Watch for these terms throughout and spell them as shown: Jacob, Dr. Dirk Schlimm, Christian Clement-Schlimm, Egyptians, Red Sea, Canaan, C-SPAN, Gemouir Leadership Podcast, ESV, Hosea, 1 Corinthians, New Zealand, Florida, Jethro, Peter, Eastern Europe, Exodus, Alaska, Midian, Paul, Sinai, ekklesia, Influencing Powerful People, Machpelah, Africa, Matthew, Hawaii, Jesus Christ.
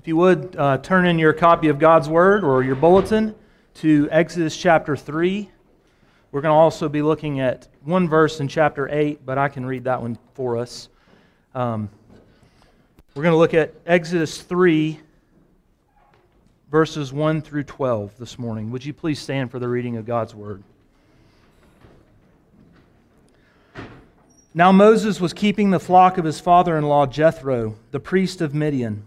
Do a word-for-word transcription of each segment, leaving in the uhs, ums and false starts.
If you would, uh, turn in your copy of God's Word or your bulletin to Exodus chapter three. We're going to also be looking at one verse in chapter eight, but I can read that one for us. Um, we're going to look at Exodus three, verses one through twelve this morning. Would you please stand for the reading of God's Word? Now Moses was keeping the flock of his father-in-law Jethro, the priest of Midian.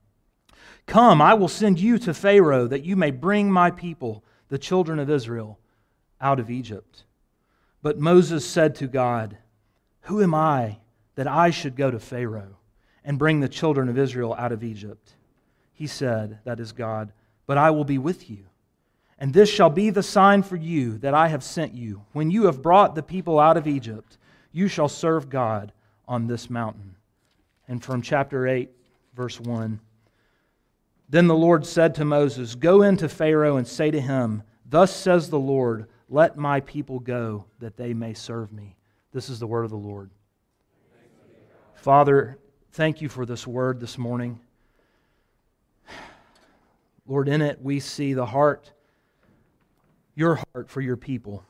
Come, I will send you to Pharaoh, that you may bring my people, the children of Israel, out of Egypt. But Moses said to God, Who am I that I should go to Pharaoh and bring the children of Israel out of Egypt? He said, that is God, but I will be with you. And this shall be the sign for you that I have sent you. When you have brought the people out of Egypt, you shall serve God on this mountain. And from chapter eight, verse one, Then the Lord said to Moses, Go in to Pharaoh and say to him, Thus says the Lord, Let my people go, that they may serve me. This is the word of the Lord. Father, thank you for this word this morning. Lord, in it we see the heart, your heart for your people.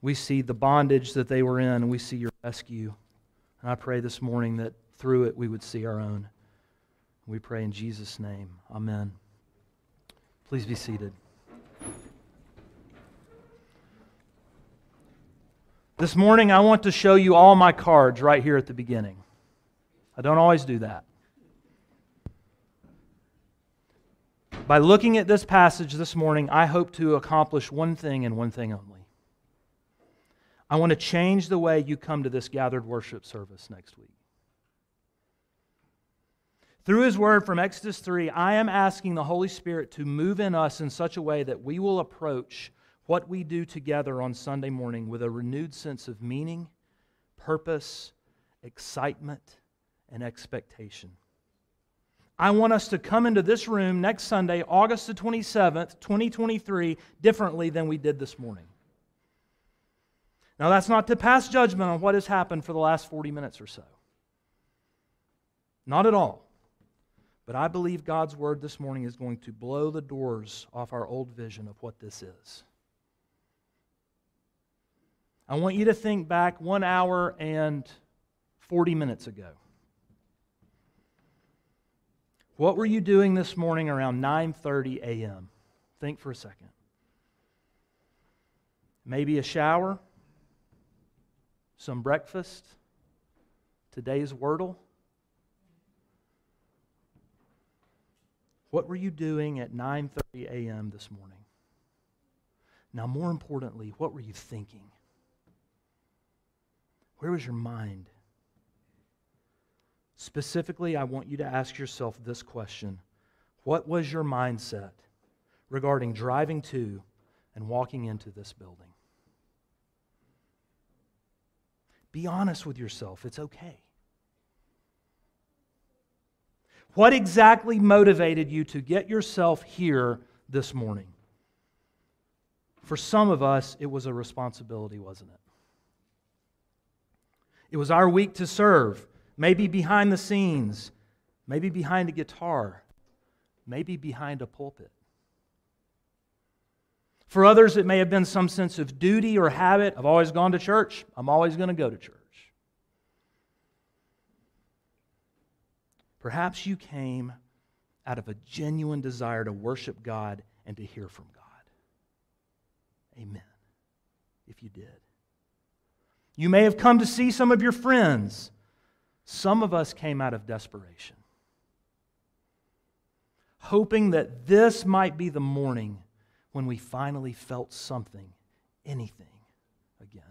We see the bondage that they were in, and we see your rescue. And I pray this morning that through it we would see our own. We pray in Jesus' name. Amen. Please be seated. This morning, I want to show you all my cards right here at the beginning. I don't always do that. By looking at this passage this morning, I hope to accomplish one thing and one thing only. I want to change the way you come to this gathered worship service next week. Through His Word from Exodus three, I am asking the Holy Spirit to move in us in such a way that we will approach what we do together on Sunday morning with a renewed sense of meaning, purpose, excitement, and expectation. I want us to come into this room next Sunday, August the twenty-seventh, twenty twenty-three, differently than we did this morning. Now, that's not to pass judgment on what has happened for the last forty minutes or so. Not at all. But I believe God's Word this morning is going to blow the doors off our old vision of what this is. I want you to think back one hour and forty minutes ago. What were you doing this morning around nine thirty a.m.? Think for a second. Maybe a shower, some breakfast, today's Wordle. What were you doing at nine thirty a.m. this morning? Now, more importantly, what were you thinking? Where was your mind? Specifically, I want you to ask yourself this question. What was your mindset regarding driving to and walking into this building? Be honest with yourself. It's okay. What exactly motivated you to get yourself here this morning? For some of us, it was a responsibility, wasn't it? It was our week to serve, maybe behind the scenes, maybe behind a guitar, maybe behind a pulpit. For others, it may have been some sense of duty or habit. I've always gone to church. I'm always going to go to church. Perhaps you came out of a genuine desire to worship God and to hear from God. Amen. If you did. You may have come to see some of your friends. Some of us came out of desperation, hoping that this might be the morning when we finally felt something, anything, again.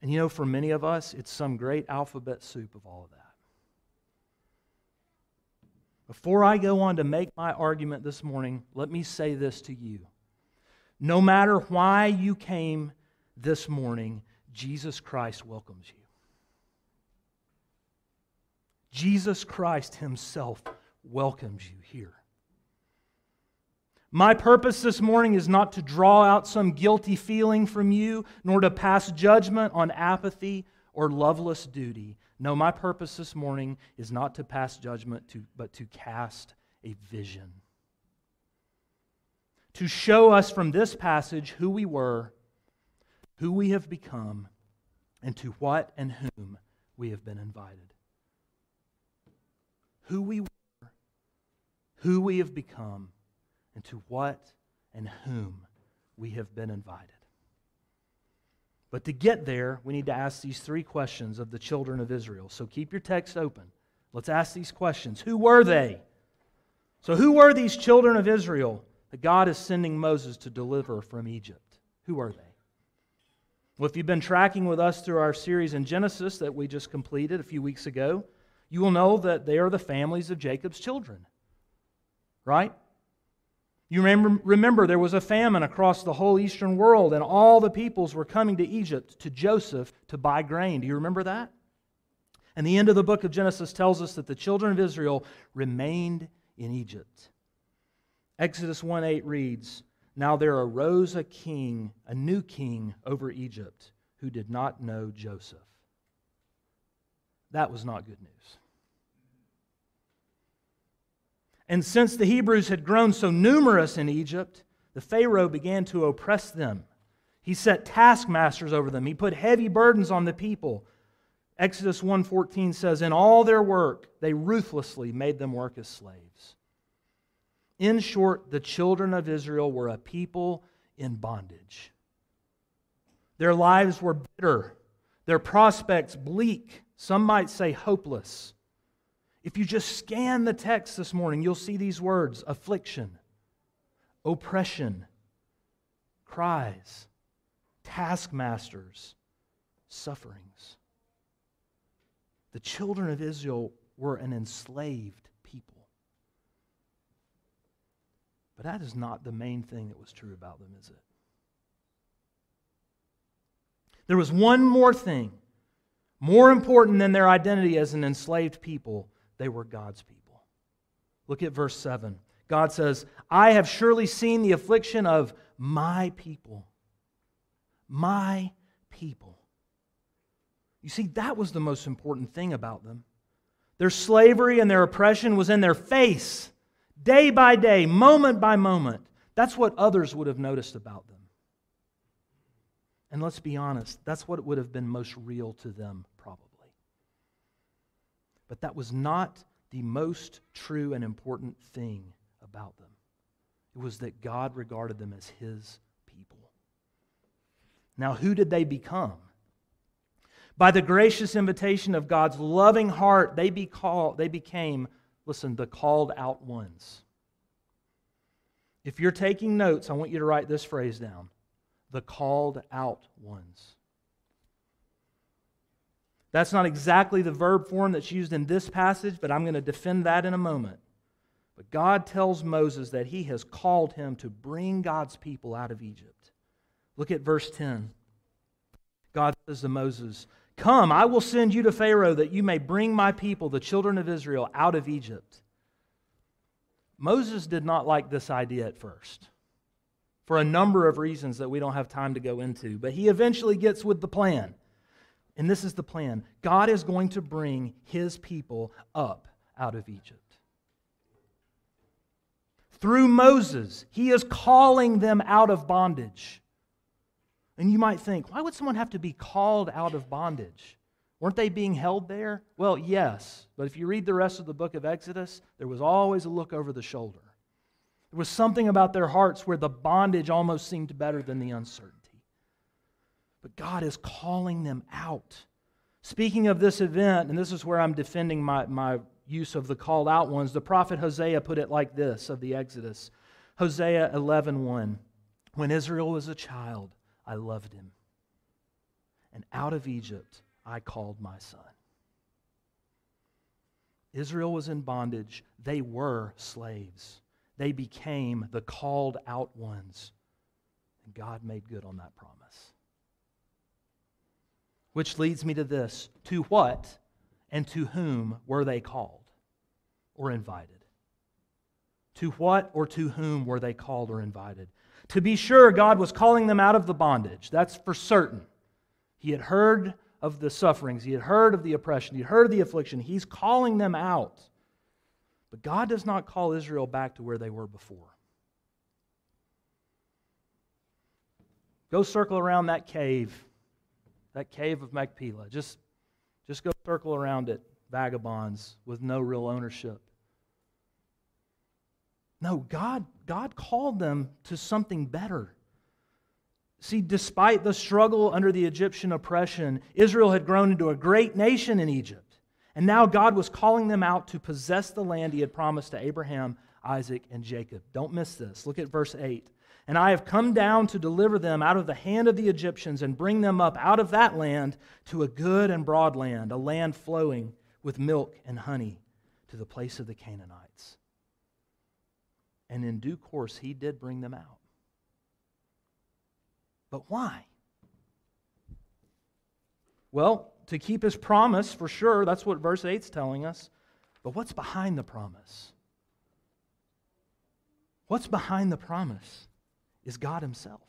And you know, for many of us, it's some great alphabet soup of all of that. Before I go on to make my argument this morning, let me say this to you. No matter why you came this morning, Jesus Christ welcomes you. Jesus Christ Himself welcomes you here. My purpose this morning is not to draw out some guilty feeling from you, nor to pass judgment on apathy or loveless duty. No, my purpose this morning is not to pass judgment, to, but to cast a vision. To show us from this passage who we were, who we have become, and to what and whom we have been invited. Who we were, who we have become, and to what and whom we have been invited. But to get there, we need to ask these three questions of the children of Israel. So keep your text open. Let's ask these questions. Who were they? So who were these children of Israel that God is sending Moses to deliver from Egypt? Who are they? Well, if you've been tracking with us through our series in Genesis that we just completed a few weeks ago, you will know that they are the families of Jacob's children. Right? You remember, remember there was a famine across the whole Eastern world, and all the peoples were coming to Egypt, to Joseph, to buy grain. Do you remember that? And the end of the book of Genesis tells us that the children of Israel remained in Egypt. Exodus one eight reads, "Now there arose a king, a new king over Egypt, who did not know Joseph." That was not good news. And since the Hebrews had grown so numerous in Egypt, the Pharaoh began to oppress them. He set taskmasters over them. He put heavy burdens on the people. Exodus one fourteen says, "In all their work, they ruthlessly made them work as slaves." In short, the children of Israel were a people in bondage. Their lives were bitter. Their prospects bleak. Some might say hopeless. If you just scan the text this morning, you'll see these words: affliction, oppression, cries, taskmasters, sufferings. The children of Israel were an enslaved people. But that is not the main thing that was true about them, is it? There was one more thing, more important than their identity as an enslaved people. They were God's people. Look at verse seven. God says, "I have surely seen the affliction of my people." My people. You see, that was the most important thing about them. Their slavery and their oppression was in their face, day by day, moment by moment. That's what others would have noticed about them. And let's be honest, that's what would have been most real to them, probably. But that was not the most true and important thing about them. It was that God regarded them as His people. Now, who did they become? By the gracious invitation of God's loving heart, they, be call, they became, listen, the called out ones. If you're taking notes, I want you to write this phrase down: the called out ones. That's not exactly the verb form that's used in this passage, but I'm going to defend that in a moment. But God tells Moses that He has called him to bring God's people out of Egypt. Look at verse ten. God says to Moses, "Come, I will send you to Pharaoh that you may bring my people, the children of Israel, out of Egypt." Moses did not like this idea at first. for a number of reasons that we don't have time to go into. But he eventually gets with the plan. And this is the plan. God is going to bring his people up out of Egypt. Through Moses, he is calling them out of bondage. And you might think, why would someone have to be called out of bondage? Weren't they being held there? Well, yes. But if you read the rest of the book of Exodus, there was always a look over the shoulder. There was something about their hearts where the bondage almost seemed better than the uncertainty. But God is calling them out. Speaking of this event, and this is where I'm defending my, my use of the called out ones, the prophet Hosea put it like this of the Exodus. Hosea eleven one, when Israel was a child, I loved him. And out of Egypt, I called my son. Israel was in bondage. They were slaves. They became the called out ones. And God made good on that promise. Which leads me to this. To what and to whom were they called or invited? To what or to whom were they called or invited? To be sure, God was calling them out of the bondage. That's for certain. He had heard of the sufferings. He had heard of the oppression. He had heard of the affliction. He's calling them out. But God does not call Israel back to where they were before. Go circle around that cave. That cave of Machpelah. Just, just go circle around it, vagabonds, with no real ownership. No, God, God called them to something better. See, despite the struggle under the Egyptian oppression, Israel had grown into a great nation in Egypt. And now God was calling them out to possess the land He had promised to Abraham, Isaac, and Jacob. Don't miss this. Look at verse eight. And I have come down to deliver them out of the hand of the Egyptians and bring them up out of that land to a good and broad land, a land flowing with milk and honey, to the place of the Canaanites. And in due course, He did bring them out. But why? Well, to keep His promise, for sure. That's what verse eight is telling us. But what's behind the promise? What's behind the promise? Is God Himself.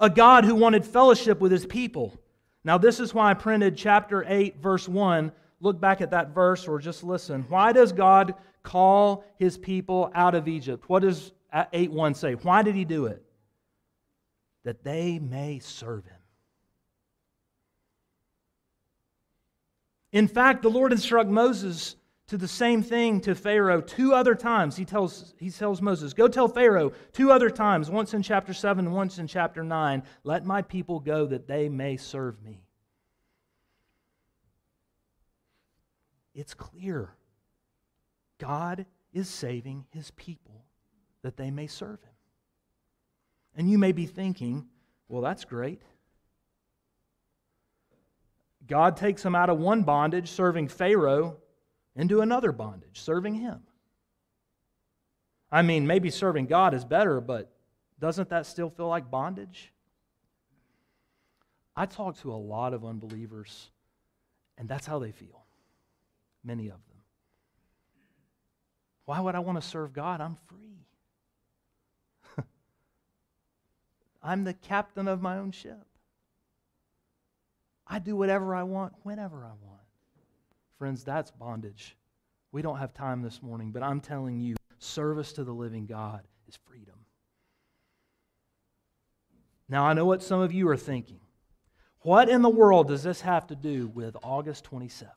A God who wanted fellowship with His people. Now this is why I printed chapter eight, verse one. Look back at that verse or just listen. Why does God call His people out of Egypt? What does eight one say? Why did He do it? That they may serve Him. In fact, the Lord instructed Moses to the same thing to Pharaoh two other times. He tells, he tells Moses, go tell Pharaoh two other times, once in chapter seven and once in chapter nine, let my people go that they may serve me. It's clear. God is saving His people that they may serve Him. And you may be thinking, well, that's great. God takes them out of one bondage, serving Pharaoh, into another bondage, serving him. I mean, maybe serving God is better, but doesn't that still feel like bondage? I talk to a lot of unbelievers, and that's how they feel, many of them. Why would I want to serve God? I'm free. I'm the captain of my own ship. I do whatever I want, whenever I want. Friends, that's bondage. We don't have time this morning, but I'm telling you, service to the living God is freedom. Now, I know what some of you are thinking. What in the world does this have to do with August twenty-seventh?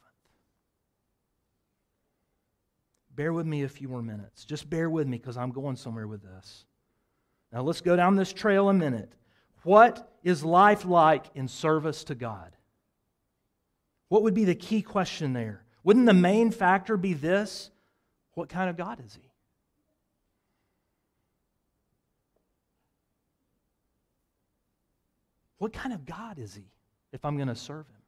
Bear with me a few more minutes. Just bear with me because I'm going somewhere with this. Now, let's go down this trail a minute. What is life like in service to God? What would be the key question there? Wouldn't the main factor be this? What kind of God is He? What kind of God is He if I'm going to serve Him?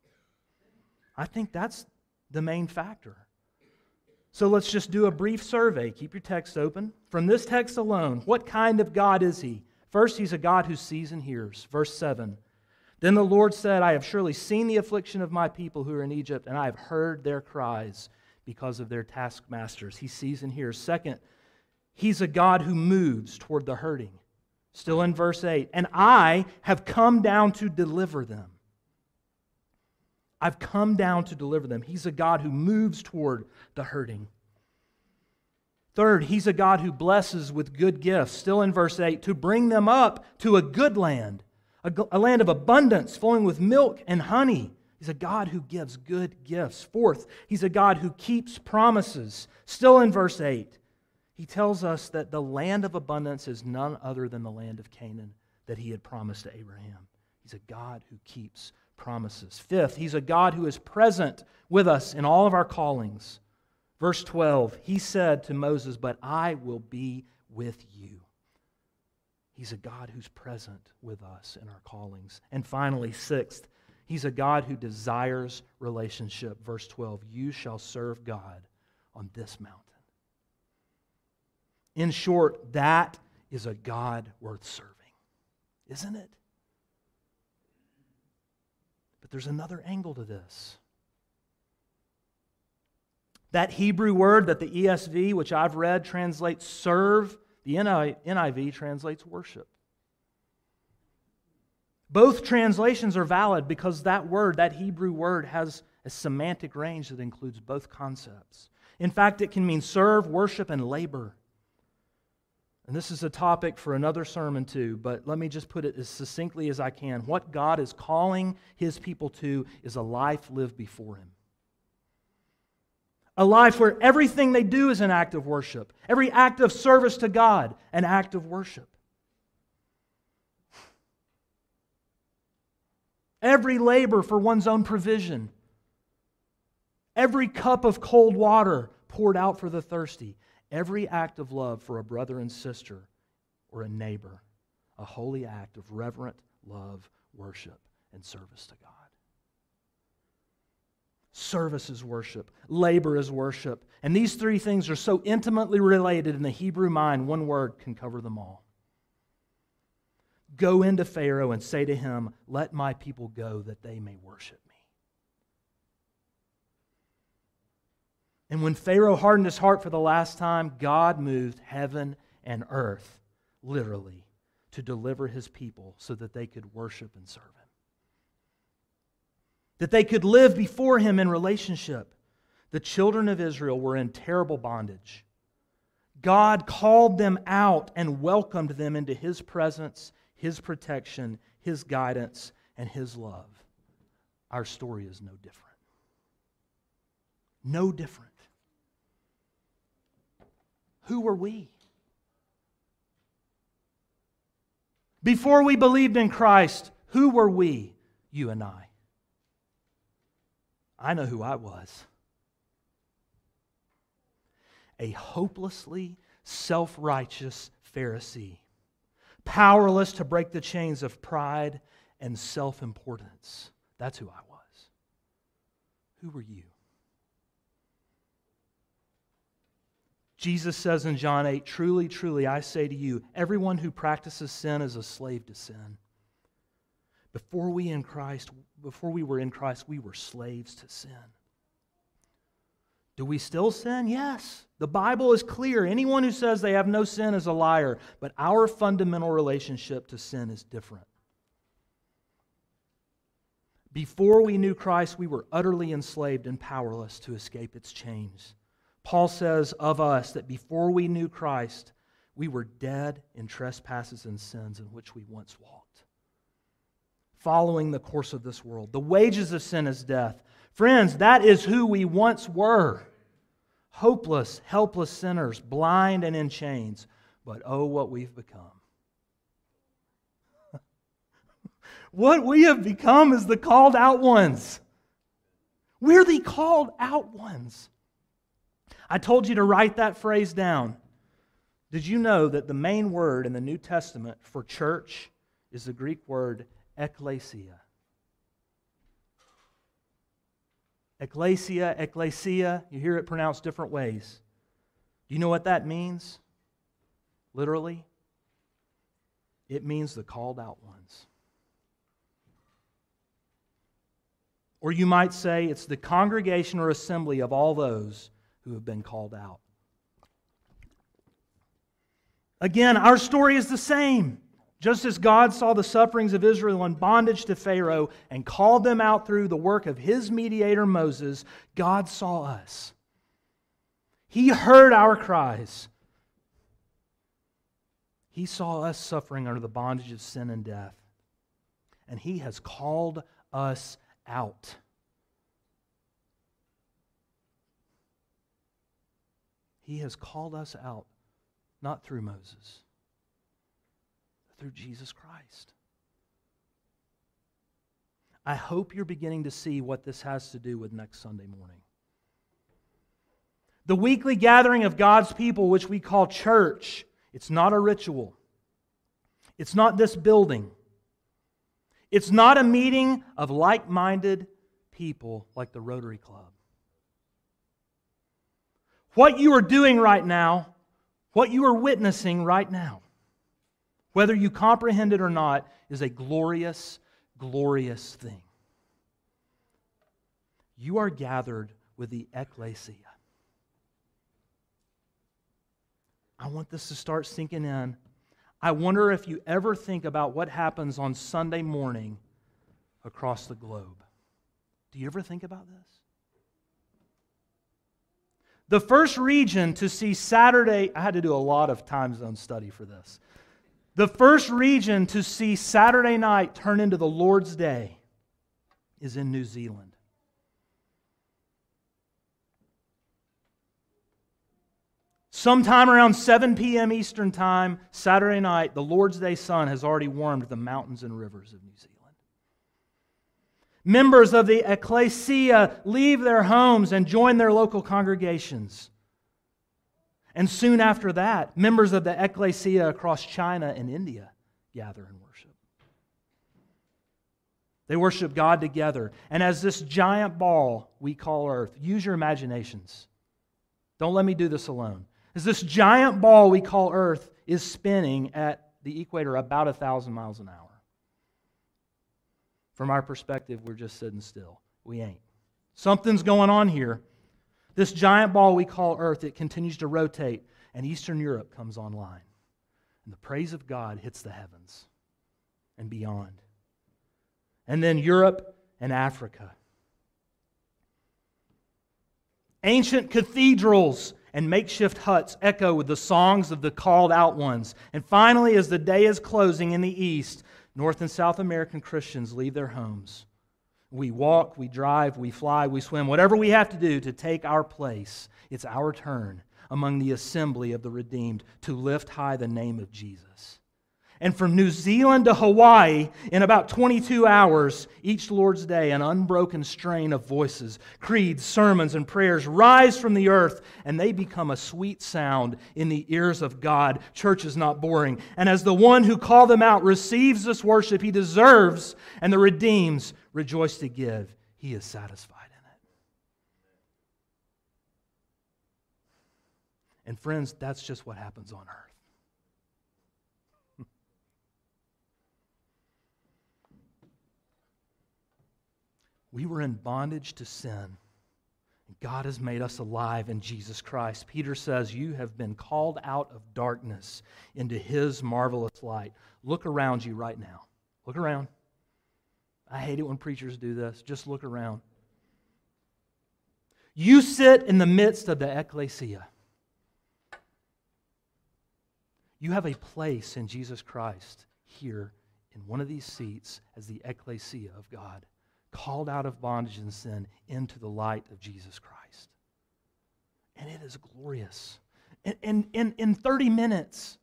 I think that's the main factor. So let's just do a brief survey. Keep your text open. From this text alone, what kind of God is He? First, He's a God who sees and hears. Verse seven. Then the Lord said, I have surely seen the affliction of my people who are in Egypt, and I have heard their cries because of their taskmasters. He sees and hears. Second, He's a God who moves toward the hurting. Still in verse eight. And I have come down to deliver them. I've come down to deliver them. He's a God who moves toward the hurting. Third, He's a God who blesses with good gifts. Still in verse eight. To bring them up to a good land. A land of abundance flowing with milk and honey. He's a God who gives good gifts. Fourth, He's a God who keeps promises. Still in verse eight, He tells us that the land of abundance is none other than the land of Canaan that He had promised to Abraham. He's a God who keeps promises. Fifth, He's a God who is present with us in all of our callings. Verse twelve, He said to Moses, "But I will be with you." He's a God who's present with us in our callings. And finally, sixth, He's a God who desires relationship. Verse twelve, you shall serve God on this mountain. In short, that is a God worth serving, isn't it? But there's another angle to this. That Hebrew word that the E S V, which I've read, translates serve, the N I V translates worship. Both translations are valid because that word, that Hebrew word, has a semantic range that includes both concepts. In fact, it can mean serve, worship, and labor. And this is a topic for another sermon too, but let me just put it as succinctly as I can. What God is calling His people to is a life lived before Him. A life where everything they do is an act of worship. Every act of service to God, an act of worship. Every labor for one's own provision. Every cup of cold water poured out for the thirsty. Every act of love for a brother and sister or a neighbor. A holy act of reverent love, worship, and service to God. Service is worship. Labor is worship. And these three things are so intimately related in the Hebrew mind, one word can cover them all. Go into Pharaoh and say to him, "Let my people go that they may worship me." And when Pharaoh hardened his heart for the last time, God moved heaven and earth, literally, to deliver His people so that they could worship and serve Him. That they could live before Him in relationship. The children of Israel were in terrible bondage. God called them out and welcomed them into His presence, His protection, His guidance, and His love. Our story is no different. No different. Who were we? Before we believed in Christ, who were we, you and I? I know who I was. A hopelessly self-righteous Pharisee, powerless to break the chains of pride and self-importance. That's who I was. Who were you? Jesus says in John eight, "Truly, truly, I say to you, everyone who practices sin is a slave to sin." Before we in Christ, before we were in Christ, we were slaves to sin. Do we still sin? Yes. The Bible is clear. Anyone who says they have no sin is a liar. But our fundamental relationship to sin is different. Before we knew Christ, we were utterly enslaved and powerless to escape its chains. Paul says of us that before we knew Christ, we were dead in trespasses and sins in which we once walked, following the course of this world. The wages of sin is death. Friends, that is who we once were. Hopeless, helpless sinners, blind and in chains. But oh, what we've become. What we have become is the called out ones. We're the called out ones. I told you to write that phrase down. Did you know that the main word in the New Testament for church is the Greek word ekklesia. Ekklesia, ekklesia, you hear it pronounced different ways. Do you know what that means? Literally, it means the called out ones. Or you might say it's the congregation or assembly of all those who have been called out. Again, our story is the same. Just as God saw the sufferings of Israel in bondage to Pharaoh and called them out through the work of His mediator Moses, God saw us. He heard our cries. He saw us suffering under the bondage of sin and death. And He has called us out. He has called us out, not through Moses, through Jesus Christ. I hope you're beginning to see what this has to do with next Sunday morning. The weekly gathering of God's people, which we call church, it's not a ritual. It's not this building. It's not a meeting of like-minded people like the Rotary Club. What you are doing right now, what you are witnessing right now, whether you comprehend it or not, is a glorious, glorious thing. You are gathered with the ekklesia. I want this to start sinking in. I wonder if you ever think about what happens on Sunday morning across the globe. Do you ever think about this? The first region to see Saturday... I had to do a lot of time zone study for this. The first region to see Saturday night turn into the Lord's Day is in New Zealand. Sometime around seven p.m. Eastern Time, Saturday night, the Lord's Day sun has already warmed the mountains and rivers of New Zealand. Members of the ekklesia leave their homes and join their local congregations. And soon after that, members of the ekklesia across China and India gather and worship. They worship God together. And as this giant ball we call Earth, use your imaginations. Don't let me do this alone. As this giant ball we call Earth is spinning at the equator about one thousand miles an hour. From our perspective, we're just sitting still. We ain't. Something's going on here. This giant ball we call Earth, it continues to rotate, and Eastern Europe comes online. And the praise of God hits the heavens and beyond. And then Europe and Africa. Ancient cathedrals and makeshift huts echo with the songs of the called out ones. And finally, as the day is closing in the East, North and South American Christians leave their homes. We walk, we drive, we fly, we swim, whatever we have to do to take our place. It's our turn among the assembly of the redeemed to lift high the name of Jesus. And from New Zealand to Hawaii, in about twenty-two hours, each Lord's Day, an unbroken strain of voices, creeds, sermons, and prayers rise from the earth, and they become a sweet sound in the ears of God. Church is not boring. And as the one who called them out receives this worship he deserves, and the redeems rejoice to give, he is satisfied in it. And friends, that's just what happens on earth. We were in bondage to sin. God has made us alive in Jesus Christ. Peter says, you have been called out of darkness into His marvelous light. Look around you right now. Look around. I hate it when preachers do this. Just look around. You sit in the midst of the ekklesia. You have a place in Jesus Christ here in one of these seats as the ekklesia of God, called out of bondage and sin into the light of Jesus Christ. And it is glorious. And in, in, in thirty minutes,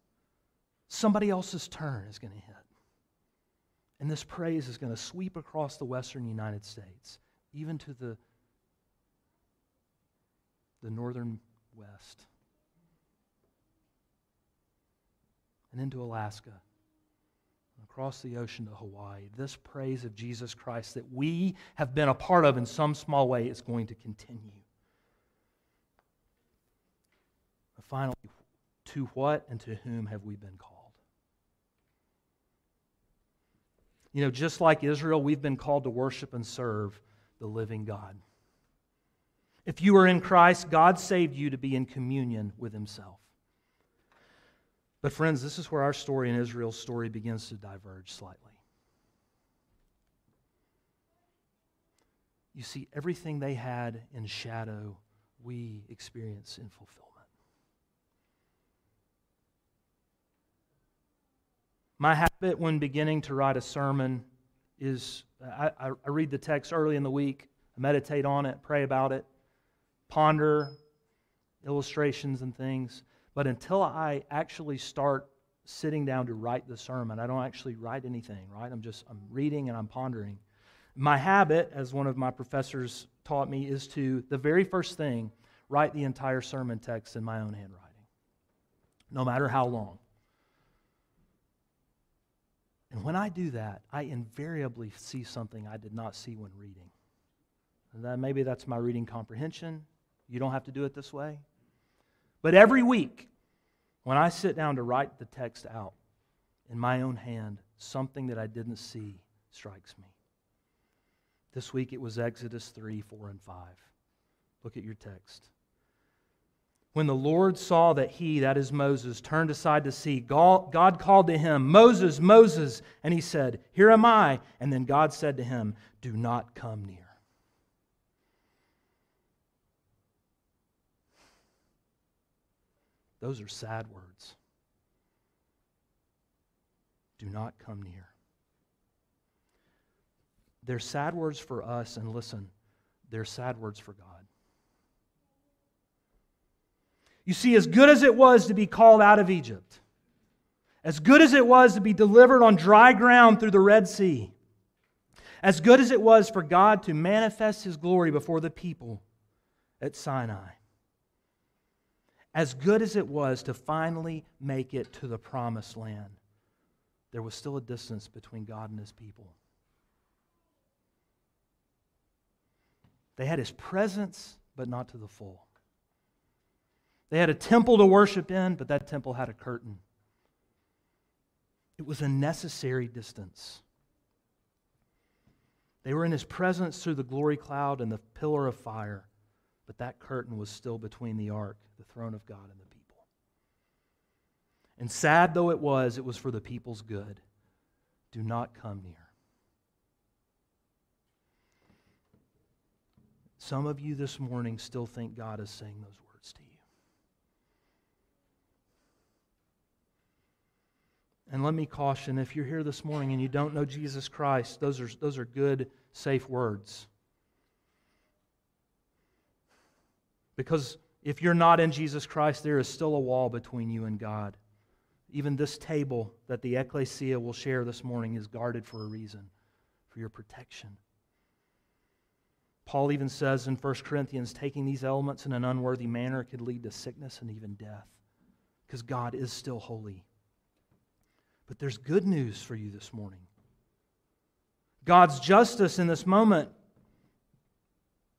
somebody else's turn is going to hit. And this praise is going to sweep across the western United States, even to the, the northern west, and into Alaska, across the ocean to Hawaii. This praise of Jesus Christ that we have been a part of in some small way is going to continue. But finally, to what and to whom have we been called? You know, just like Israel, we've been called to worship and serve the living God. If you are in Christ, God saved you to be in communion with Himself. But friends, this is where our story and Israel's story begins to diverge slightly. You see, everything they had in shadow, we experience in fulfillment. My habit when beginning to write a sermon is I, I read the text early in the week, meditate on it, pray about it, ponder illustrations and things. But until I actually start sitting down to write the sermon, I don't actually write anything, right? I'm just I'm reading and I'm pondering. My habit, as one of my professors taught me, is to, the very first thing, write the entire sermon text in my own handwriting, no matter how long. And when I do that, I invariably see something I did not see when reading. And that maybe that's my reading comprehension. You don't have to do it this way. But every week, when I sit down to write the text out in my own hand, something that I didn't see strikes me. This week it was Exodus three, four, and five. Look at your text. When the Lord saw that he, that is Moses, turned aside to see, God called to him, "Moses, Moses," and he said, "Here am I." And then God said to him, "Do not come near." Those are sad words. Do not come near. They're sad words for us, and listen, they're sad words for God. You see, as good as it was to be called out of Egypt, as good as it was to be delivered on dry ground through the Red Sea, as good as it was for God to manifest His glory before the people at Sinai, as good as it was to finally make it to the Promised Land, there was still a distance between God and His people. They had His presence, but not to the full. They had a temple to worship in, but that temple had a curtain. It was a necessary distance. They were in His presence through the glory cloud and the pillar of fire, but that curtain was still between the ark, the throne of God, and the people. And sad though it was, it was for the people's good. Do not come near. Some of you this morning still think God is saying those words to you. And let me caution, if you're here this morning and you don't know Jesus Christ, those are, those are good, safe words. Because if you're not in Jesus Christ, there is still a wall between you and God. Even this table that the ekklesia will share this morning is guarded for a reason, for your protection. Paul even says in First Corinthians, taking these elements in an unworthy manner could lead to sickness and even death, because God is still holy. But there's good news for you this morning. God's justice in this moment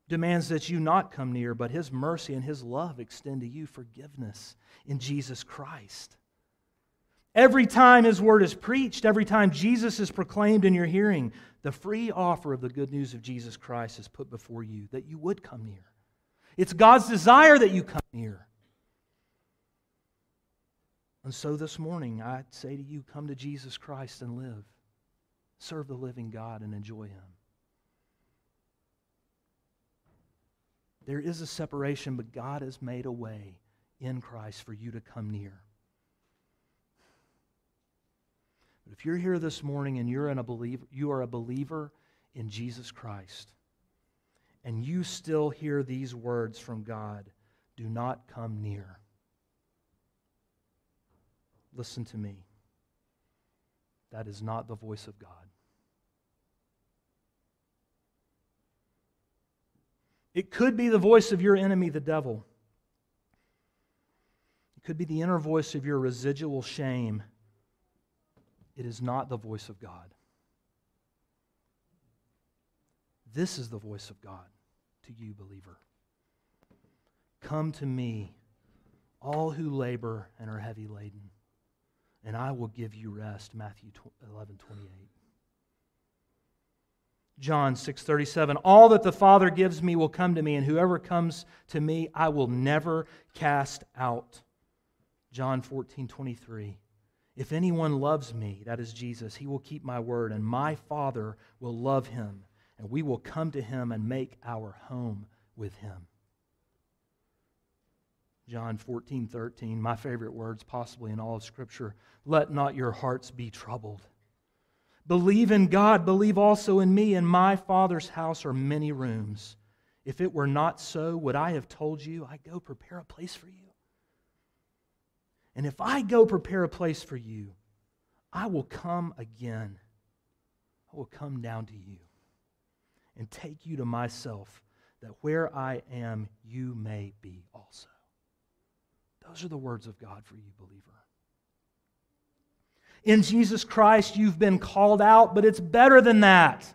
demands that you not come near, but His mercy and His love extend to you forgiveness in Jesus Christ. Every time His word is preached, every time Jesus is proclaimed in your hearing, the free offer of the good news of Jesus Christ is put before you, that you would come near. It's God's desire that you come near. And so this morning, I say to you, come to Jesus Christ and live. Serve the living God and enjoy Him. There is a separation, but God has made a way in Christ for you to come near. But if you're here this morning and you're in a believer, you are a believer in Jesus Christ, and you still hear these words from God, do not come near. Listen to me. That is not the voice of God. It could be the voice of your enemy, the devil. It could be the inner voice of your residual shame. It is not the voice of God. This is the voice of God to you, believer. Come to me, all who labor and are heavy laden, and I will give you rest, Matthew eleven twenty-eight. John six thirty-seven, all that the Father gives me will come to me, and whoever comes to me I will never cast out. John fourteen twenty-three. If anyone loves me, that is Jesus, he will keep my word, and my Father will love him, and we will come to him and make our home with him. John fourteen thirteen, my favorite words possibly in all of Scripture. Let not your hearts be troubled. Believe in God, believe also in me. In my Father's house are many rooms. If it were not so, would I have told you, I go prepare a place for you? And if I go prepare a place for you, I will come again. I will come down to you and take you to myself, that where I am, you may be also. Those are the words of God for you, believer. In Jesus Christ, you've been called out, but it's better than that.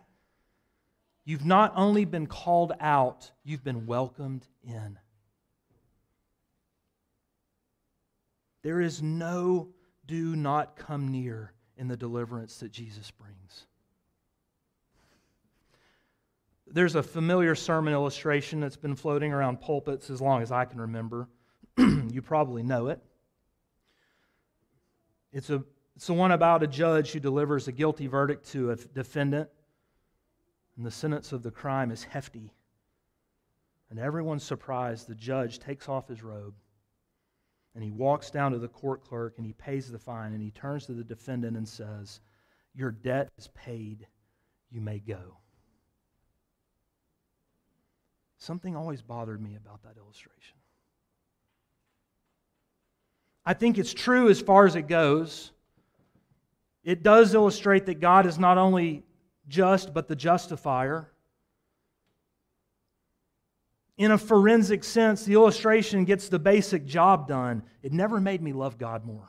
You've not only been called out, you've been welcomed in. There is no do not come near in the deliverance that Jesus brings. There's a familiar sermon illustration that's been floating around pulpits as long as I can remember. You probably know it. It's a it's the one about a judge who delivers a guilty verdict to a defendant, and the sentence of the crime is hefty. And everyone's surprised. The judge takes off his robe, and he walks down to the court clerk, and he pays the fine, and he turns to the defendant and says, "Your debt is paid. You may go." Something always bothered me about that illustration. I think it's true as far as it goes. It does illustrate that God is not only just, but the justifier. In a forensic sense, the illustration gets the basic job done. It never made me love God more.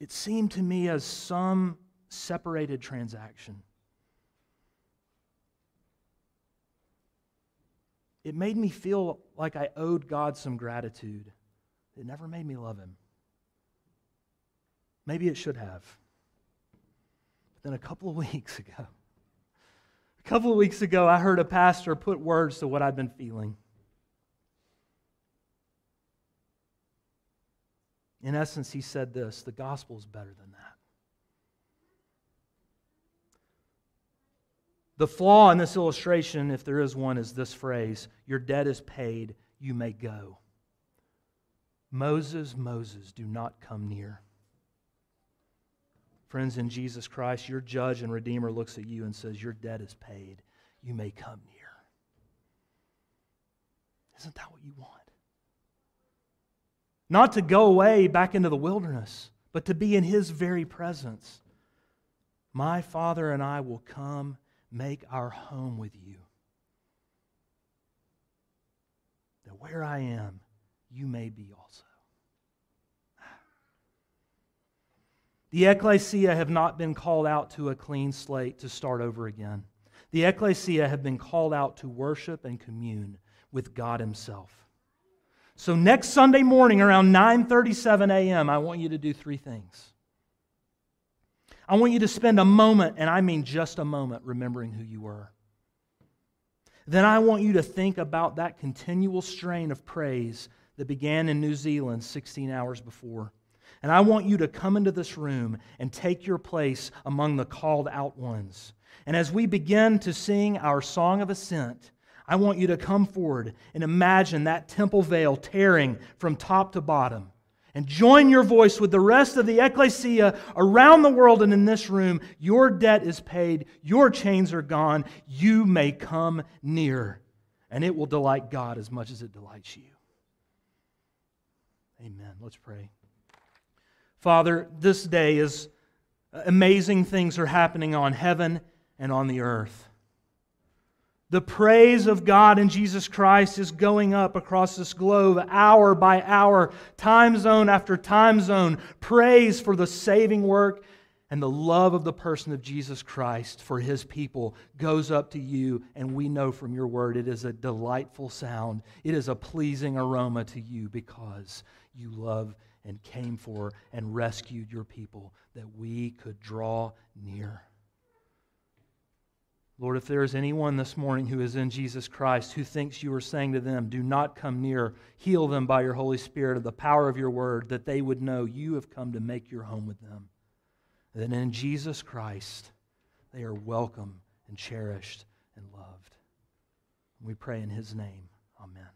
It seemed to me as some separated transaction. It made me feel like I owed God some gratitude. It never made me love Him. Maybe it should have. But then a couple of weeks ago, a couple of weeks ago, I heard a pastor put words to what I'd been feeling. In essence, he said this, the gospel is better than that. The flaw in this illustration, if there is one, is this phrase, your debt is paid, you may go. Moses, Moses, do not come near. Friends, in Jesus Christ, your judge and redeemer looks at you and says, your debt is paid, you may come near. Isn't that what you want? Not to go away back into the wilderness, but to be in His very presence. My Father and I will come make our home with you, that where I am, you may be also. The ekklesia have not been called out to a clean slate to start over again. The ekklesia have been called out to worship and commune with God Himself. So next Sunday morning around nine thirty-seven a.m., I want you to do three things. I want you to spend a moment, and I mean just a moment, remembering who you were. Then I want you to think about that continual strain of praise that began in New Zealand sixteen hours before. And I want you to come into this room and take your place among the called out ones. And as we begin to sing our song of ascent, I want you to come forward and imagine that temple veil tearing from top to bottom. And join your voice with the rest of the ecclesia around the world and in this room. Your debt is paid. Your chains are gone. You may come near. And it will delight God as much as it delights you. Amen. Let's pray. Father, this day is amazing things are happening on heaven and on the earth. The praise of God in Jesus Christ is going up across this globe, hour by hour, time zone after time zone. Praise for the saving work and the love of the person of Jesus Christ for His people goes up to you, and we know from your word it is a delightful sound. It is a pleasing aroma to you because you love and came for and rescued your people that we could draw near. Lord, if there is anyone this morning who is in Jesus Christ who thinks you are saying to them, do not come near, heal them by your Holy Spirit of the power of your word, that they would know you have come to make your home with them. That in Jesus Christ, they are welcome and cherished and loved. We pray in his name. Amen.